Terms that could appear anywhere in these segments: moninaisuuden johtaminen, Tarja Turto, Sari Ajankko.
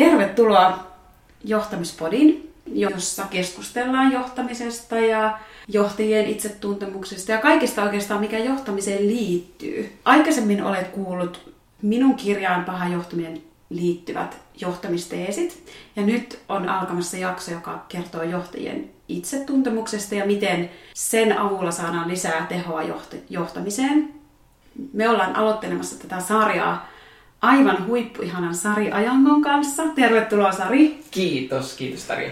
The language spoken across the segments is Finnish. Tervetuloa johtamispodin, jossa keskustellaan johtamisesta ja johtajien itsetuntemuksesta ja kaikesta oikeastaan, mikä johtamiseen liittyy. Aikaisemmin olet kuullut minun kirjaan Paha johtaminen liittyvät johtamisteesit. Ja nyt on alkamassa jakso, joka kertoo johtajien itsetuntemuksesta ja miten sen avulla saadaan lisää tehoa johtamiseen. Me ollaan aloittelemassa tätä sarjaa aivan huippuihanan Sari Ajankon kanssa. Tervetuloa Sari! Kiitos Tarja!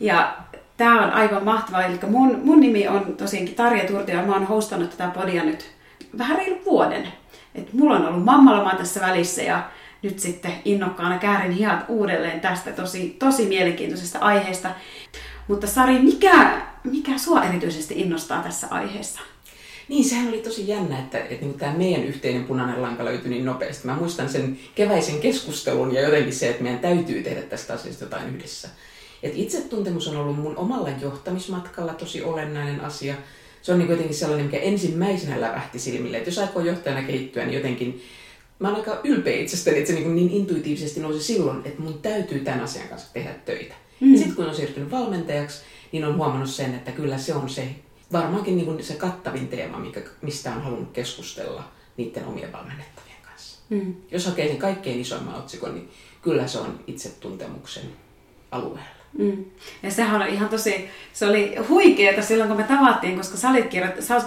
Ja tää on aivan mahtavaa, eli mun nimi on tosiaankin Tarja Turto ja mä oon hostannut tätä podia nyt vähän reilu vuoden. Et mulla on ollut mammalomaa tässä välissä ja nyt sitten innokkaana käärin hihat uudelleen tästä tosi mielenkiintoisesta aiheesta. Mutta Sari, mikä sua erityisesti innostaa tässä aiheessa? Niin, sehän oli tosi jännä, että tämä meidän yhteinen punainen lanka löytyi niin nopeasti. Mä muistan sen keväisen keskustelun ja jotenkin se, että meidän täytyy tehdä tästä asiasta jotain yhdessä. Et itsetuntemus on ollut mun omalla johtamismatkalla tosi olennainen asia. Se on jotenkin sellainen, mikä ensimmäisenä lävähti silmille. Et jos aikoo johtajana kehittyä, niin jotenkin mä olen aika ylpeä itsestäni, että se niin intuitiivisesti nousi silloin, että mun täytyy tämän asian kanssa tehdä töitä. Ja sitten kun on siirtynyt valmentajaksi, niin on huomannut sen, että kyllä se on se varmaankin niin se kattavin teema, mistä on halunnut keskustella niiden omien valmennettavien kanssa. Jos hakee sen kaikkein isoimman otsikon, niin kyllä se on itsetuntemuksen alueella. Ja sehän on ihan se oli huikeeta silloin, kun me tavattiin, koska sä olet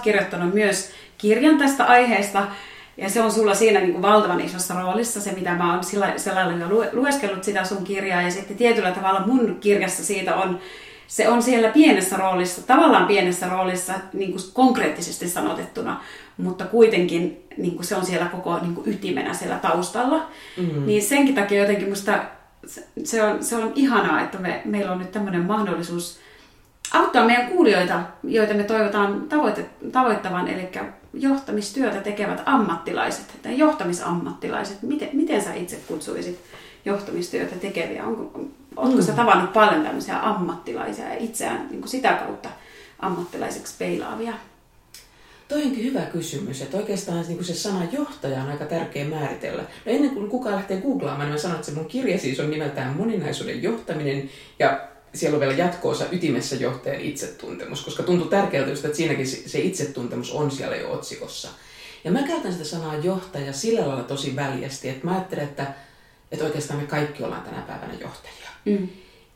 kirjoittanut myös kirjan tästä aiheesta. Ja se on sulla siinä niin kuin valtavan isossa roolissa, se mitä mä oon sellainen lueskellut sitä sun kirjaa. Ja sitten tietyllä tavalla mun kirjassa se on siellä pienessä roolissa, tavallaan pienessä roolissa niin kuin konkreettisesti sanotettuna. Mutta kuitenkin niin kuin se on siellä koko niin kuin ytimenä siellä taustalla. Niin senkin takia jotenkin musta se on ihanaa, että meillä on nyt tämmöinen mahdollisuus auttaa meidän kuulijoita, joita me toivotaan tavoittavan, eli johtamistyötä tekevät ammattilaiset, tai johtamisammattilaiset. Miten sä itse kutsuisit johtamistyötä tekeviä? Oletko sä tavannut paljon tämmöisiä ammattilaisia ja itseään niin kuin sitä kautta ammattilaiseksi peilaavia? Toi onkin hyvä kysymys, että oikeastaan niin se sana johtaja on aika tärkeä määritellä. No ennen kuin kukaan lähtee googlaamaan, niin mä sanon, että se mun kirja siis on nimeltään Moninaisuuden johtaminen ja siellä on vielä jatko-osa ytimessä johtajan itsetuntemus, koska tuntuu tärkeältä just, että siinäkin se itsetuntemus on siellä jo otsikossa. Ja mä käytän sitä sanaa johtaja sillä lailla tosi väljästi, että mä ajattelen, että oikeastaan me kaikki ollaan tänä päivänä johtajia.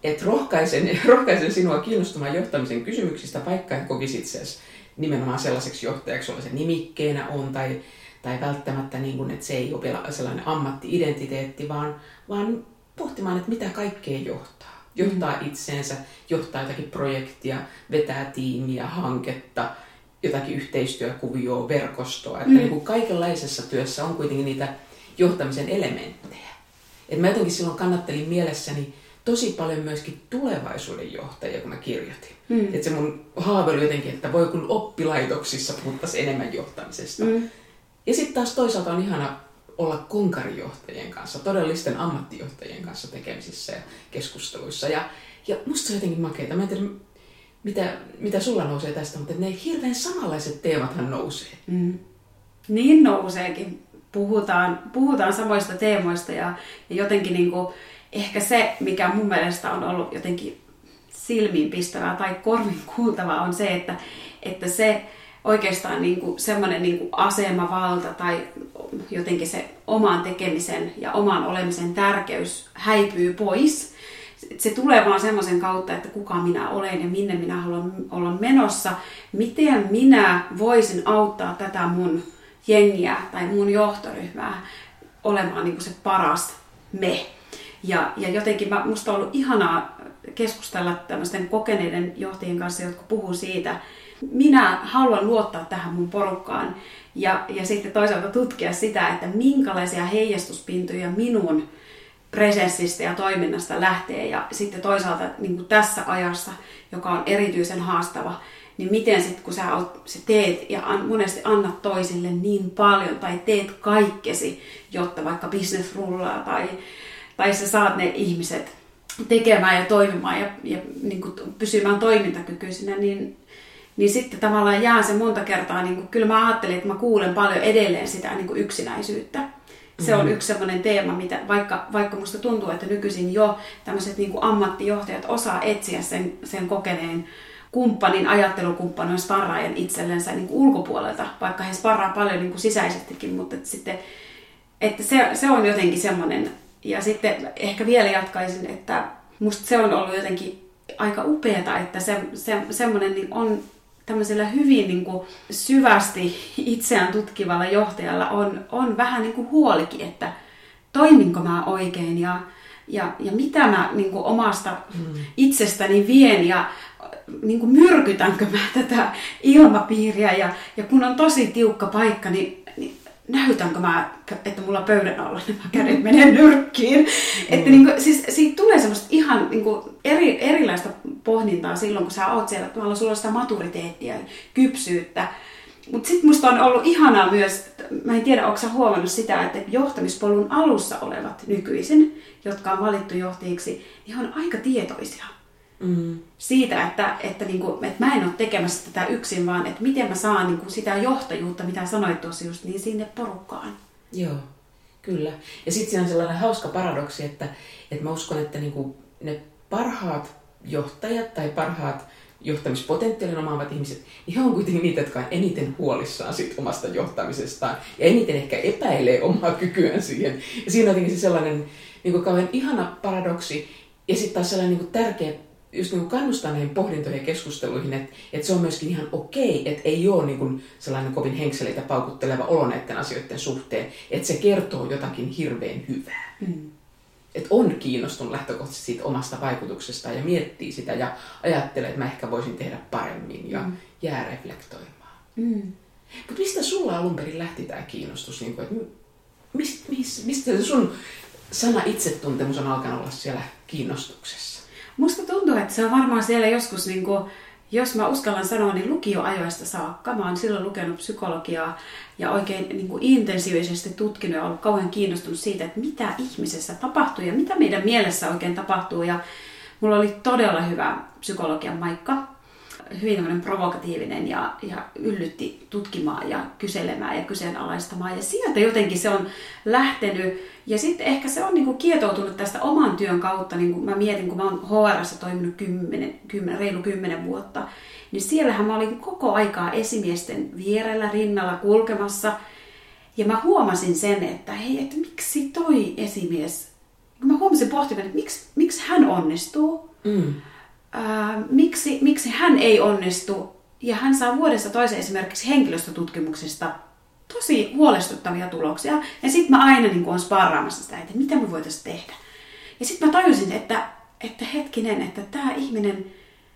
Että rohkaisen sinua kiinnostumaan johtamisen kysymyksistä, vaikka et kokisi itseäsi nimenomaan sellaiseksi johtajaksi, jolla se nimikkeenä on, tai välttämättä, niin kun, että se ei ole vielä sellainen ammatti-identiteetti, vaan pohtimaan, että mitä kaikkea johtaa. Johtaa itseensä, johtaa jotakin projektia, vetää tiimiä, hanketta, jotakin yhteistyökuvioa, verkostoa. Että niin kuin kaikenlaisessa työssä on kuitenkin niitä johtamisen elementtejä. Et mä jotenkin silloin kannattelin mielessäni tosi paljon myöskin tulevaisuuden johtajia, kun mä kirjoitin. Että se mun haave oli jotenkin, että voi kun oppilaitoksissa puhuttaisiin enemmän johtamisesta. Ja sitten taas toisaalta on ihana olla konkarijohtajien kanssa, todellisten ammattijohtajien kanssa tekemisissä ja keskusteluissa. Ja musta se on jotenkin makeeta. Mä en tiedä, mitä sulla nousee tästä, mutta ne hirveän samanlaiset teemathan nousee. Niin nouseekin. Puhutaan samoista teemoista ja jotenkin niinku, ehkä se, mikä mun mielestä on ollut jotenkin silmiinpistävää tai korvin kuultavaa on se, että se oikeastaan niinku semmoinen niinku asemavalta tai jotenkin se oman tekemisen ja oman olemisen tärkeys häipyy pois. Se tulee vaan semmoisen kautta, että kuka minä olen ja minne minä haluan olla menossa. Miten minä voisin auttaa tätä mun jengiä tai mun johtoryhmää olemaan niinku se paras me. Ja jotenkin musta on ollut ihanaa keskustella tämmöisten kokeneiden johtajien kanssa, jotka puhuu siitä, minä haluan luottaa tähän mun porukkaan ja sitten toisaalta tutkia sitä, että minkälaisia heijastuspintoja minun presenssistä ja toiminnasta lähtee ja sitten toisaalta niin kuin tässä ajassa, joka on erityisen haastava, niin miten sitten kun sä teet ja monesti annat toisille niin paljon tai teet kaikkesi, jotta vaikka business rullaa tai sä saat ne ihmiset tekemään ja toimimaan ja niin kuin pysymään toimintakykyisinä, niin sitten tavallaan jää se monta kertaa, niin kyllä mä ajattelin, että mä kuulen paljon edelleen sitä niin kuin yksinäisyyttä. Se on yksi sellainen teema, mitä vaikka musta tuntuu, että nykyisin jo tämmöiset niin kuin ammattijohtajat osaa etsiä sen kokeneen kumppanin, ajattelukumppanin, sparraajan itsellensä niin kuin ulkopuolelta, vaikka he sparraa paljon niin kuin sisäisestikin, mutta että se on jotenkin semmoinen. Ja sitten ehkä vielä jatkaisin, että musta se on ollut jotenkin aika upeata, että semmoinen niin on tämmöisellä hyvin niin kuin syvästi itseään tutkivalla johtajalla on vähän niin kuin huolikin, että toiminko mä oikein ja mitä mä niin kuin omasta itsestäni vien ja niin kuin myrkytänkö mä tätä ilmapiiriä ja kun on tosi tiukka paikka, niin näytänkö mä, että mulla pöydän alla nämä kädet menee nyrkkiin. Että niin kuin, siis siitä tulee semmoista ihan niin kuin erilaista pohdintaa silloin, kun sä oot siellä, että mä haluan sulla sitä maturiteettia ja kypsyyttä. Mutta sitten musta on ollut ihanaa myös, mä en tiedä, ootko sä huomannut sitä, että johtamispolun alussa olevat nykyisin, jotka on valittu johtajiksi, niin on aika tietoisia siitä, että, niin kuin, että mä en ole tekemässä tätä yksin, vaan että miten mä saan niin kuin sitä johtajuutta, mitä sanoit tuossa just, niin sinne porukkaan. Joo, kyllä. Ja sitten siinä on sellainen hauska paradoksi, että mä uskon, että niin kuin ne parhaat johtajat tai parhaat johtamispotentiaalin omaavat ihmiset, niin he on kuitenkin niitä, jotka on eniten huolissaan siitä omasta johtamisestaan ja eniten ehkä epäilee omaa kykyään siihen. Ja siinä on jotenkin se sellainen niin kuin kauhean ihana paradoksi ja sitten taas sellainen niin kuin tärkeä just niin kuin kannustaa näihin pohdintoihin ja keskusteluihin, että se on myöskin ihan okei, että ei ole niin kuin sellainen kovin henkseleitä paukutteleva olo näiden asioiden suhteen, että se kertoo jotakin hirveän hyvää. Että on kiinnostunut lähtökohtaisesti siitä omasta vaikutuksesta ja miettii sitä ja ajattelee, että mä ehkä voisin tehdä paremmin ja jää reflektoimaan. Mutta mistä sulla alun perin lähti tämä kiinnostus? Niin kuin, että mistä sun sana itsetuntemus on alkanut olla siellä kiinnostuksessa? Musta tuntuu, että se on varmaan siellä joskus, niin kuin, jos mä uskallan sanoa, niin lukioajoista saakka. Mä oon silloin lukenut psykologiaa ja oikein niin kuin intensiivisesti tutkinut ja ollut kauhean kiinnostunut siitä, että mitä ihmisessä tapahtuu ja mitä meidän mielessä oikein tapahtuu. Ja mulla oli todella hyvä psykologian maikka, hyvin tämmöinen provokatiivinen ja yllytti tutkimaan ja kyselemään ja kyseenalaistamaan. Ja sieltä jotenkin se on lähtenyt ja sitten ehkä se on niinku kietoutunut tästä oman työn kautta. Niin mä mietin, kun mä oon HR:ssä toiminut reilu 10 vuotta, niin siellähän mä olin koko aikaa esimiesten vierellä, rinnalla kulkemassa. Ja mä huomasin sen, että hei, että miksi toi esimies, mä huomasin pohtivan, että miksi hän onnistuu. Miksi hän ei onnistu ja hän saa vuodessa toisen esimerkiksi henkilöstötutkimuksista tosi huolestuttavia tuloksia. Ja sitten mä aina niin olen sparraamassa sitä, että mitä me voitaisiin tehdä. Ja sitten mä tajusin, että hetkinen, että tämä ihminen,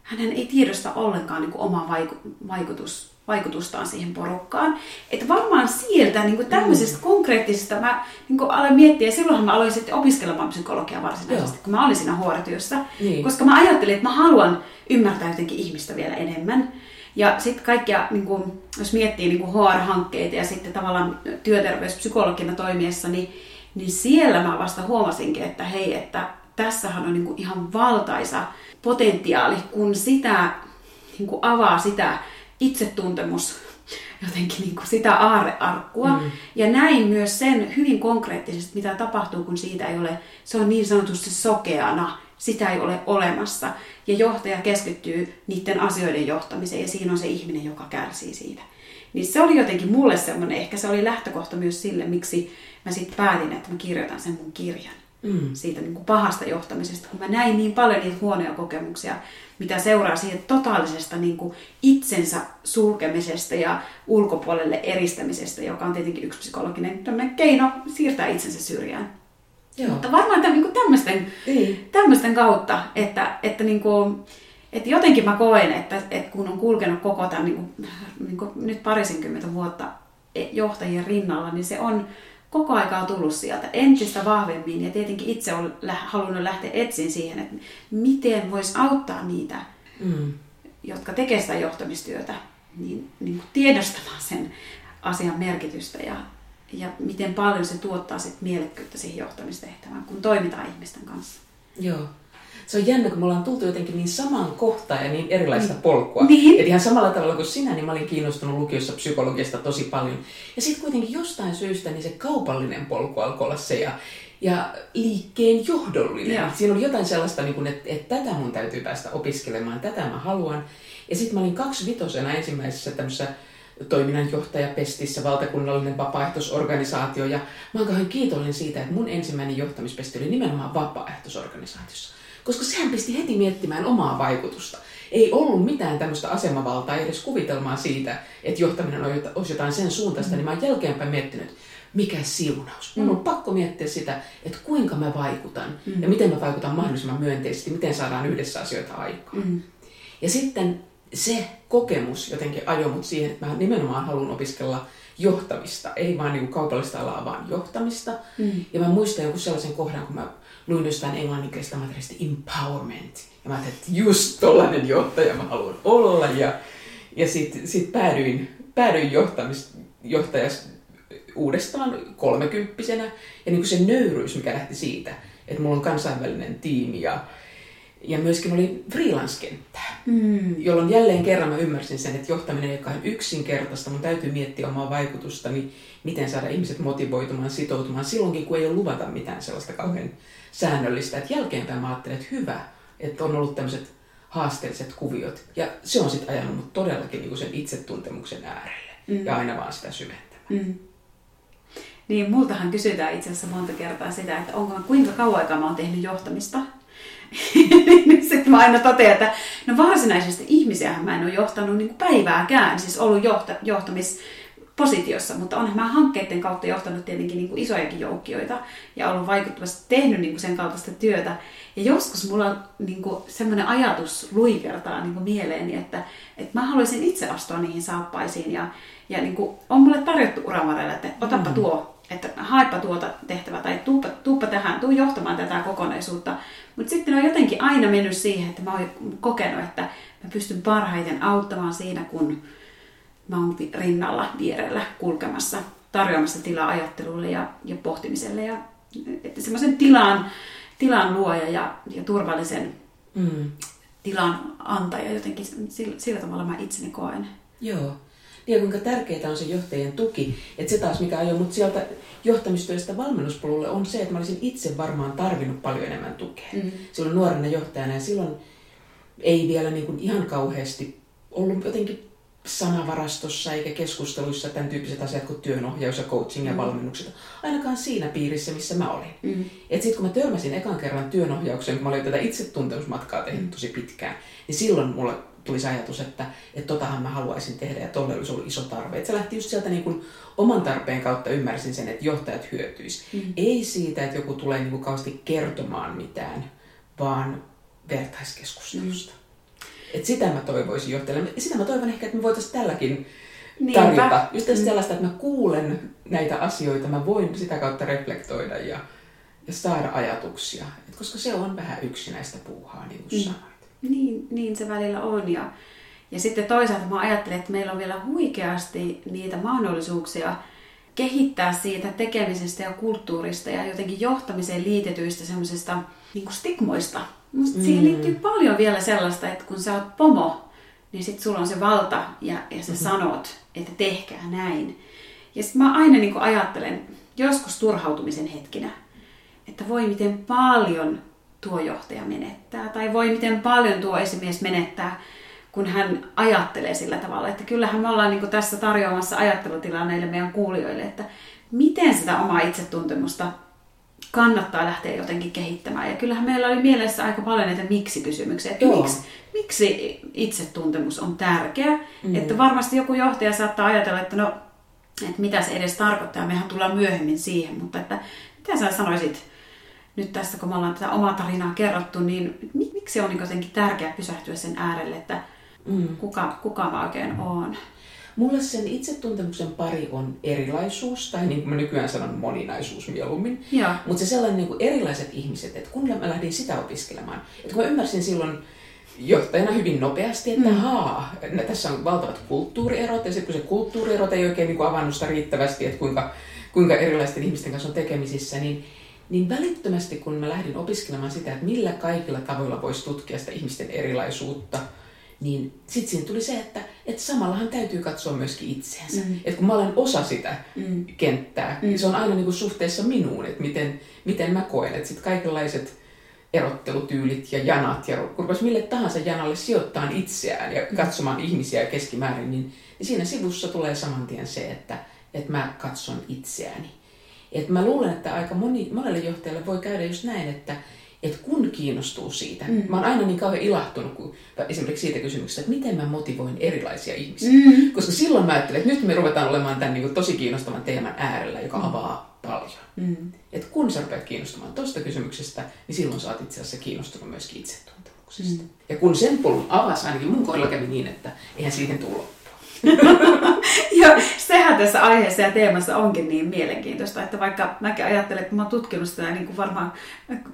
hänhän ei tiedosta ollenkaan niin kuin omaa vaikutustaan siihen porukkaan. Että varmaan sieltä niin kuin tämmöisestä konkreettisesta mä niin kuin aloin miettiä, ja silloinhan mä aloin sitten opiskelemaan psykologiaa varsinaisesti, kun mä olin siinä HR-työssä. Niin. Koska mä ajattelin, että mä haluan ymmärtää jotenkin ihmistä vielä enemmän. Ja sitten kaikkia, niin kuin, jos miettii niin kuin HR-hankkeita ja sitten tavallaan työterveyspsykologina toimiessa, niin siellä mä vasta huomasinkin, että hei, että tässähän on niin kuin ihan valtaisa potentiaali, kun sitä niin kuin avaa sitä itsetuntemus, jotenkin niin kuin sitä aarrearkkua. Ja näin myös sen hyvin konkreettisesti, mitä tapahtuu, kun siitä ei ole, se on niin sanotusti sokeana, sitä ei ole olemassa. Ja johtaja keskittyy niiden asioiden johtamiseen ja siinä on se ihminen, joka kärsii siitä. Niin se oli jotenkin mulle semmoinen, ehkä se oli lähtökohta myös sille, miksi mä sitten päätin, että mä kirjoitan sen mun kirjan. Siitä niin kuin pahasta johtamisesta, kun mä näin niin paljon niitä huonoja kokemuksia, mitä seuraa siihen totaalisesta niin kuin itsensä sulkemisesta ja ulkopuolelle eristämisestä, joka on tietenkin yksi psykologinen keino siirtää itsensä syrjään. Joo. Mutta varmaan niin kuin tämmöisten kautta, että niin kuin, että jotenkin mä koen, että kun on kulkenut koko tämän niin kuin nyt parisenkymmentä vuotta johtajien rinnalla, niin se on koko aikaa tullut sieltä entistä vahvemmin ja tietenkin itse olen halunnut lähteä etsimään siihen, että miten voisi auttaa niitä, jotka tekevät sitä johtamistyötä, niin tiedostamaan sen asian merkitystä ja miten paljon se tuottaa sit mielekkyyttä siihen johtamistehtävään, kun toimitaan ihmisten kanssa. Joo. Se on jännä, kun me ollaan tultu jotenkin niin samaan kohtaan ja niin erilaista polkua. Niin. Että ihan samalla tavalla kuin sinä, niin mä olin kiinnostunut lukiossa psykologiasta tosi paljon. Ja sitten kuitenkin jostain syystä niin se kaupallinen polku alkoi olla se ja liikkeen johdollinen. Ja. Siinä oli jotain sellaista, niin että tätä mun täytyy päästä opiskelemaan, tätä mä haluan. Ja sitten mä olin 25-vuotiaana ensimmäisessä tämmöisessä toiminnanjohtajapestissä, valtakunnallinen vapaaehtoisorganisaatio. Ja mä oon kauhean kiitollinen siitä, että mun ensimmäinen johtamispesti oli nimenomaan vapaaehtoisorganisaatiossa. Koska sehän pisti heti miettimään omaa vaikutusta. Ei ollut mitään tämmöistä asemavaltaa, ei edes kuvitelmaa siitä, että johtaminen olisi jotain sen suuntaista. Niin mä oon jälkeenpäin miettinyt, mikä siunaus. Mun on pakko miettiä sitä, että kuinka mä vaikutan ja miten mä vaikutan mahdollisimman myönteisesti, miten saadaan yhdessä asioita aikaan. Ja sitten se kokemus jotenkin ajoi mut siihen, että mä nimenomaan haluan opiskella johtamista, ei vaan niin kuin kaupallista alaa, vaan johtamista. Ja mä muistan jonkun sellaisen kohdan, kun mä luin jostain englanninkielistä materiaalista empowerment. Ja mä ajattelin, että just tollainen johtaja mä haluan olla. Ja sit päädyin johtajaksi uudestaan 30-vuotiaana. Ja niin kuin se nöyryys, mikä lähti siitä, että mulla on kansainvälinen tiimi ja myöskin oli freelance-kenttää, jolloin jälleen kerran mä ymmärsin sen, että johtaminen ei olekaan yksinkertaista. Mun täytyy miettiä omaa vaikutustani, miten saada ihmiset motivoitumaan, sitoutumaan silloinkin, kun ei ole luvata mitään sellaista kauhean säännöllistä. Et jälkeenpäin mä ajattelin, että hyvä, että on ollut tämmöiset haasteelliset kuviot. Ja se on sitten ajanut mut todellakin niinku sen itsetuntemuksen äärelle ja aina vaan sitä syventämään. Niin, multahan kysytään itse asiassa monta kertaa sitä, että kuinka kauan aikaa mä oon tehnyt johtamista? Sitten mä aina totean, että no varsinaisesti ihmisiähän mä en ole johtanut niin kuin päivääkään, siis ollut johtamispositiossa, mutta onhan mä hankkeiden kautta johtanut tietenkin niin kuin isojakin joukkioita ja ollut vaikuttavasti tehnyt niin kuin sen kaltaista työtä. Ja joskus mulla niin kuin semmoinen ajatus luikertaa niin kuin mieleeni, että mä haluaisin itse astua niihin saappaisiin ja niin kuin on mulle tarjottu uravarrella, että otappa tuo. Että haepa tuota tehtävää tai tuuppa tähän, tuu johtamaan tätä kokonaisuutta. Mutta sitten on jotenkin aina mennyt siihen, että mä oon kokenut, että mä pystyn parhaiten auttamaan siinä, kun mä oon rinnalla, vierellä, kulkemassa, tarjoamassa tilaa ajattelulle ja pohtimiselle. Ja, että semmoisen tilan luoja ja turvallisen tilan antaja jotenkin sillä tavalla mä itseni koen. Joo. Ja kuinka tärkeää on se johtajien tuki. Että se taas, mikä ajoi mut sieltä johtamistyöstä valmennuspolulle, on se, että mä olisin itse varmaan tarvinnut paljon enemmän tukea. Silloin nuorena johtajana ja silloin ei vielä niin kuin ihan kauheasti ollut jotenkin sanavarastossa eikä keskusteluissa tämän tyyppiset asiat kuin työnohjaus ja coaching ja valmennukset. Ainakaan siinä piirissä, missä mä olin. Että sitten kun mä törmäsin ekan kerran työnohjaukseen, kun mä olin tätä itsetuntemusmatkaa tehnyt tosi pitkään, niin silloin mulla tuli se ajatus, että totahan mä haluaisin tehdä ja tolle olisi ollut iso tarve. Et se lähti just sieltä niin kuin oman tarpeen kautta ymmärsin sen, että johtajat hyötyisi. Ei siitä, että joku tulee niin kuin kauheasti kertomaan mitään, vaan vertaiskeskustelusta. Et sitä mä toivoisin johtajalle. Sitä mä toivon ehkä, että me voitaisiin tälläkin tarjota. Just sellaista, että mä kuulen näitä asioita, mä voin sitä kautta reflektoida ja saada ajatuksia. Et koska se on vähän yksinäistä puuhaa, niin kuin sanoin. Niin se välillä on. Ja sitten toisaalta mä ajattelen, että meillä on vielä huikeasti niitä mahdollisuuksia kehittää siitä tekemisestä ja kulttuurista ja jotenkin johtamiseen liitetyistä semmoisista niin kuin stigmoista. Musta siihen liittyy paljon vielä sellaista, että kun sä oot pomo, niin sit sulla on se valta ja sä sanot, että tehkää näin. Ja sit mä aina niin kuin ajattelen joskus turhautumisen hetkinä, että voi miten paljon tuo johtaja menettää, tai voi miten paljon tuo esimies menettää, kun hän ajattelee sillä tavalla, että kyllähän me ollaan niin kuin tässä tarjoamassa ajattelutilaa näille meidän kuulijoille, että miten sitä omaa itsetuntemusta kannattaa lähteä jotenkin kehittämään. Ja kyllähän meillä oli mielessä aika paljon näitä miksi-kysymyksiä, että miksi itsetuntemus on tärkeä, että varmasti joku johtaja saattaa ajatella, että no, että mitä se edes tarkoittaa, mehän tullaan myöhemmin siihen, mutta että mitä sä sanoisit, nyt tässä, kun me ollaan tätä omaa tarinaa kerrottu, niin miksi on jotenkin tärkeää pysähtyä sen äärelle, että kuka mä oikein oon? Mulle sen itsetuntemuksen pari on erilaisuus, tai niin kuin mä nykyään sanon, moninaisuus mieluummin. Mutta se sellainen niin kuin erilaiset ihmiset, että kun mä lähdin sitä opiskelemaan, että kun mä ymmärsin silloin johtajana hyvin nopeasti, että tässä on valtavat kulttuurierot, ja sitten kun se kulttuurierot ei oikein niin kuin avannut sitä riittävästi, että kuinka erilaisten ihmisten kanssa on tekemisissä, niin niin välittömästi kun mä lähdin opiskelemaan sitä, että millä kaikilla tavoilla voisi tutkia sitä ihmisten erilaisuutta, niin sitten siinä tuli se, että samallahan täytyy katsoa myöskin itseänsä. Että kun mä olen osa sitä kenttää, niin se on aina niin kuin suhteessa minuun, että miten mä koen. Että sitten kaikenlaiset erottelutyylit ja janat, ja kun rupesi mille tahansa janalle sijoittamaan itseään ja katsomaan ihmisiä keskimäärin, niin siinä sivussa tulee saman tien se, että mä katson itseäni. Et mä luulen, että aika monelle johtajalle voi käydä just näin, että kun kiinnostuu siitä. Mä oon aina niin kauhean ilahtunut kun esimerkiksi siitä kysymyksestä, että miten mä motivoin erilaisia ihmisiä. Koska silloin mä ajattelen, että nyt me ruvetaan olemaan tämän niin kuin tosi kiinnostavan teeman äärellä, joka avaa paljon. Et kun sä rupeat kiinnostumaan tosta kysymyksestä, niin silloin sä oot itse asiassa kiinnostunut myöskin itsetuntemuksesta. Ja kun sen polun avasi, ainakin mun kohdalla kävi niin, että eihän siihen tullut. Joo, sehän tässä aiheessa ja teemassa onkin niin mielenkiintoista, että vaikka mäkin ajattelen, että mä oon tutkinut sitä niin kuin varmaan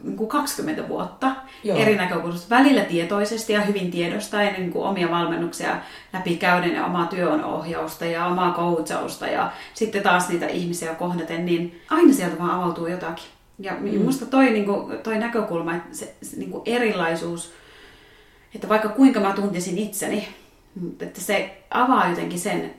niin kuin 20 vuotta Joo. eri näkökulmasta, välillä tietoisesti ja hyvin tiedostaen niin kuin omia valmennuksia läpikäyden ja omaa työnohjausta ja omaa coachausta ja sitten taas niitä ihmisiä kohdaten, niin aina sieltä vaan avautuu jotakin. Ja musta toi näkökulma, että se niin kuin erilaisuus, että vaikka kuinka mä tuntisin itseni, että se avaa jotenkin sen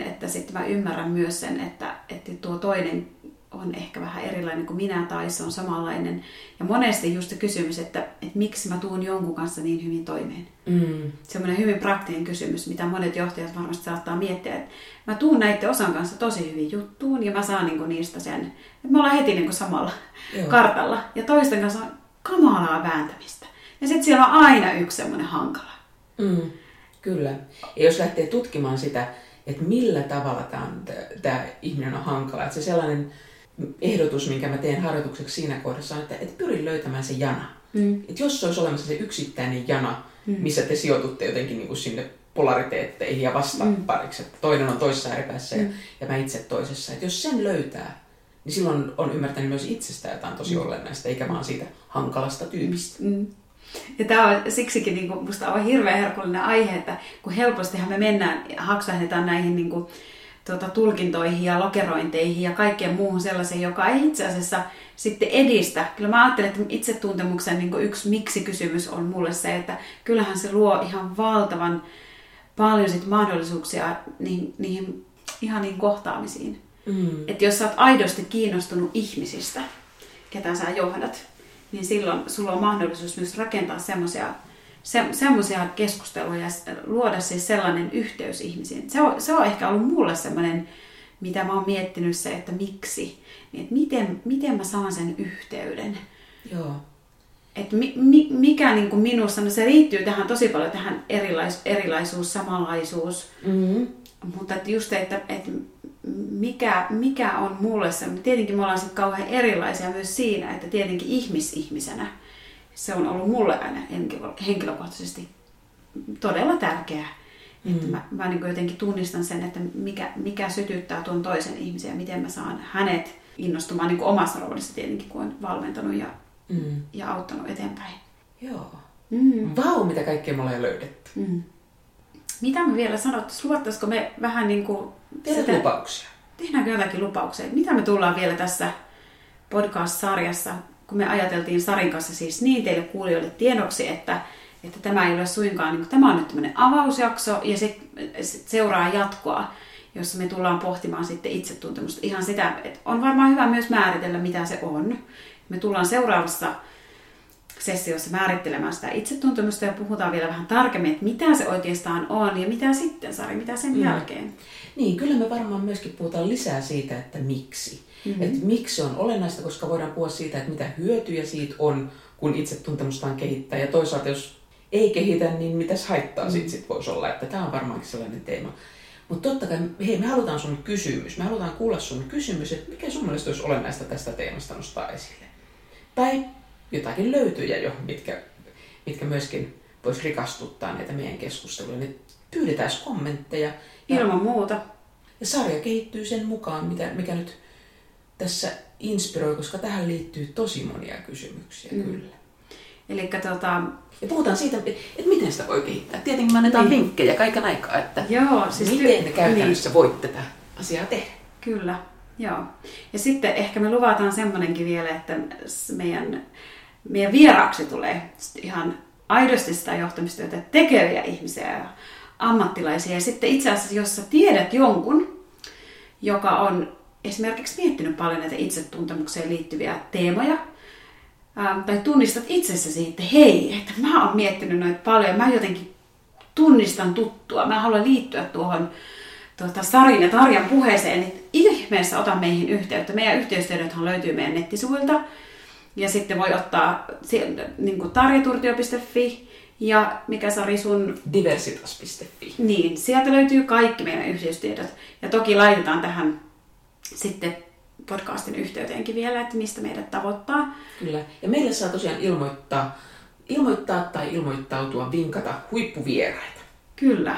että sitten mä ymmärrän myös sen, että tuo toinen on ehkä vähän erilainen kuin minä tai se on samanlainen. Ja monesti just se kysymys, että miksi mä tuun jonkun kanssa niin hyvin toimeen. Semmoinen hyvin praktinen kysymys, mitä monet johtajat varmasti saattaa miettiä, että mä tuun näiden osan kanssa tosi hyvin juttuun ja mä saan niinku niistä sen, että me ollaan heti niinku samalla kartalla. Ja toisten kanssa on kamalaa vääntämistä. Ja sitten siellä on aina yksi semmoinen hankala. Kyllä. Ja jos lähtee tutkimaan sitä, että millä tavalla tämä ihminen on hankala, että se sellainen ehdotus, minkä mä teen harjoitukseksi siinä kohdassa on, että pyrin löytämään se jana. Että jos se olisi olemassa se yksittäinen jana, missä te sijoitutte jotenkin niin kuin sinne polariteetteihin ja vastapariksi, että toinen on toisessa ääripäässä ja mä itse toisessa. Että jos sen löytää, niin silloin on ymmärtänyt myös itsestään jotain tosi olennaista, eikä vaan siitä hankalasta tyypistä. Ja tämä on siksikin niin kuin, musta on hirveän herkullinen aihe, että kun helpostihan me mennään ja haksahdetaan näihin niin kuin, tulkintoihin ja lokerointeihin ja kaikkeen muuhun sellaiseen, joka ei itse asiassa sitten edistä. Kyllä mä ajattelen, että itsetuntemuksen niin kuin yksi miksi-kysymys on mulle se, että kyllähän se luo ihan valtavan paljon sit mahdollisuuksia niihin ihaniin kohtaamisiin. Että jos sä oot aidosti kiinnostunut ihmisistä, ketä sä johdat, niin silloin sulla on mahdollisuus myös rakentaa semmoisia keskusteluja ja luoda siis sellainen yhteys ihmisiin. Se on ehkä ollut mulle semmoinen, mitä mä oon miettinyt se, että miksi. Niin, että miten mä saan sen yhteyden. Joo. Että mikä niin kuin minussa, no se liittyy tähän tosi paljon, tähän erilaisuus, samanlaisuus. Mutta just että mikä on mulle semmoinen. Tietenkin me ollaan sitten kauhean erilaisia myös siinä, että tietenkin ihmisenä se on ollut mulle aina henkilökohtaisesti todella tärkeää. Että mä niin kuin jotenkin tunnistan sen, että mikä sytyttää tuon toisen ihmisen ja miten mä saan hänet innostumaan niin kuin omassa roolissa tietenkin, kun olen valmentanut ja auttanut eteenpäin. Joo. Vau, mitä kaikkea me ollaan löydetty. Mitä me vielä sanottaisiin? Luvattaisiko me vähän niin kuin... lupauksia. Tehdäänkö jotakin lupauksia? Mitä me tullaan vielä tässä podcast-sarjassa, kun me ajateltiin Sarin kanssa siis niin teille kuulijoille tiedoksi, että tämä ei ole suinkaan, niin kuin, tämä on nyt tämmöinen avausjakso ja sit seuraa jatkoa, jossa me tullaan pohtimaan sitten itsetuntemusta. Ihan sitä, että on varmaan hyvä myös määritellä, mitä se on. Me tullaan seuraavassa sessiossa määrittelemään sitä itsetuntemusta ja puhutaan vielä vähän tarkemmin, että mitä se oikeastaan on ja mitä sitten, Sari, mitä sen jälkeen? Niin, kyllä me varmaan myöskin puhutaan lisää siitä, että miksi. Että miksi se on olennaista, koska voidaan puhua siitä, että mitä hyötyjä siitä on, kun itsetuntemustaan kehittää. Ja toisaalta, jos ei kehitä, niin mitäs haittaa siitä voisi olla. Että tämä on varmaankin sellainen teema. Mutta totta kai, hei, me halutaan sun kysymys. Me halutaan kuulla sun kysymys, että mikä sun mielestä olisi olennaista tästä teemasta nostaa esille. Tai jotakin löytyjä jo, mitkä myöskin voisi rikastuttaa näitä meidän keskusteluja. Ne pyydetään kommentteja. Ilman muuta. Ja sarja kehittyy sen mukaan, mikä nyt tässä inspiroi, koska tähän liittyy tosi monia kysymyksiä kyllä. Elikkä, ja puhutaan siitä, että miten sitä voi kehittää. Tietenkin me annetaan vinkkejä kaiken aikaa, että joo, siis miten käytännössä voit tätä asiaa tehdä. Kyllä. Joo. Ja sitten ehkä me luvataan semmoinenkin vielä, että meidän vieraaksi tulee ihan aidosti sitä johtamistyötä tekeviä ihmisiä ja ammattilaisia. Ja sitten itse asiassa, jos sä tiedät jonkun, joka on esimerkiksi miettinyt paljon näitä itsetuntemukseen liittyviä teemoja, tai tunnistat itsessäsi, että hei, että mä oon miettinyt noita paljon, mä jotenkin tunnistan tuttua, mä haluan liittyä tuohon Sarin ja Tarjan puheeseen, niin ihmeessä ota meihin yhteyttä. Meidän yhteystiedothan löytyy meidän nettisivuilta, ja sitten voi ottaa niin tarjaturtio.fi ja mikä Sari sun... Diversitas.fi. Niin, sieltä löytyy kaikki meidän yhteystiedot, ja toki laitetaan tähän sitten podcastin yhteyteenkin vielä, että mistä meidät tavoittaa. Kyllä. Ja meille saa tosiaan ilmoittaa tai ilmoittautua, vinkata huippuvieraita. Kyllä.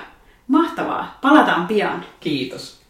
Mahtavaa. Palataan pian. Kiitos.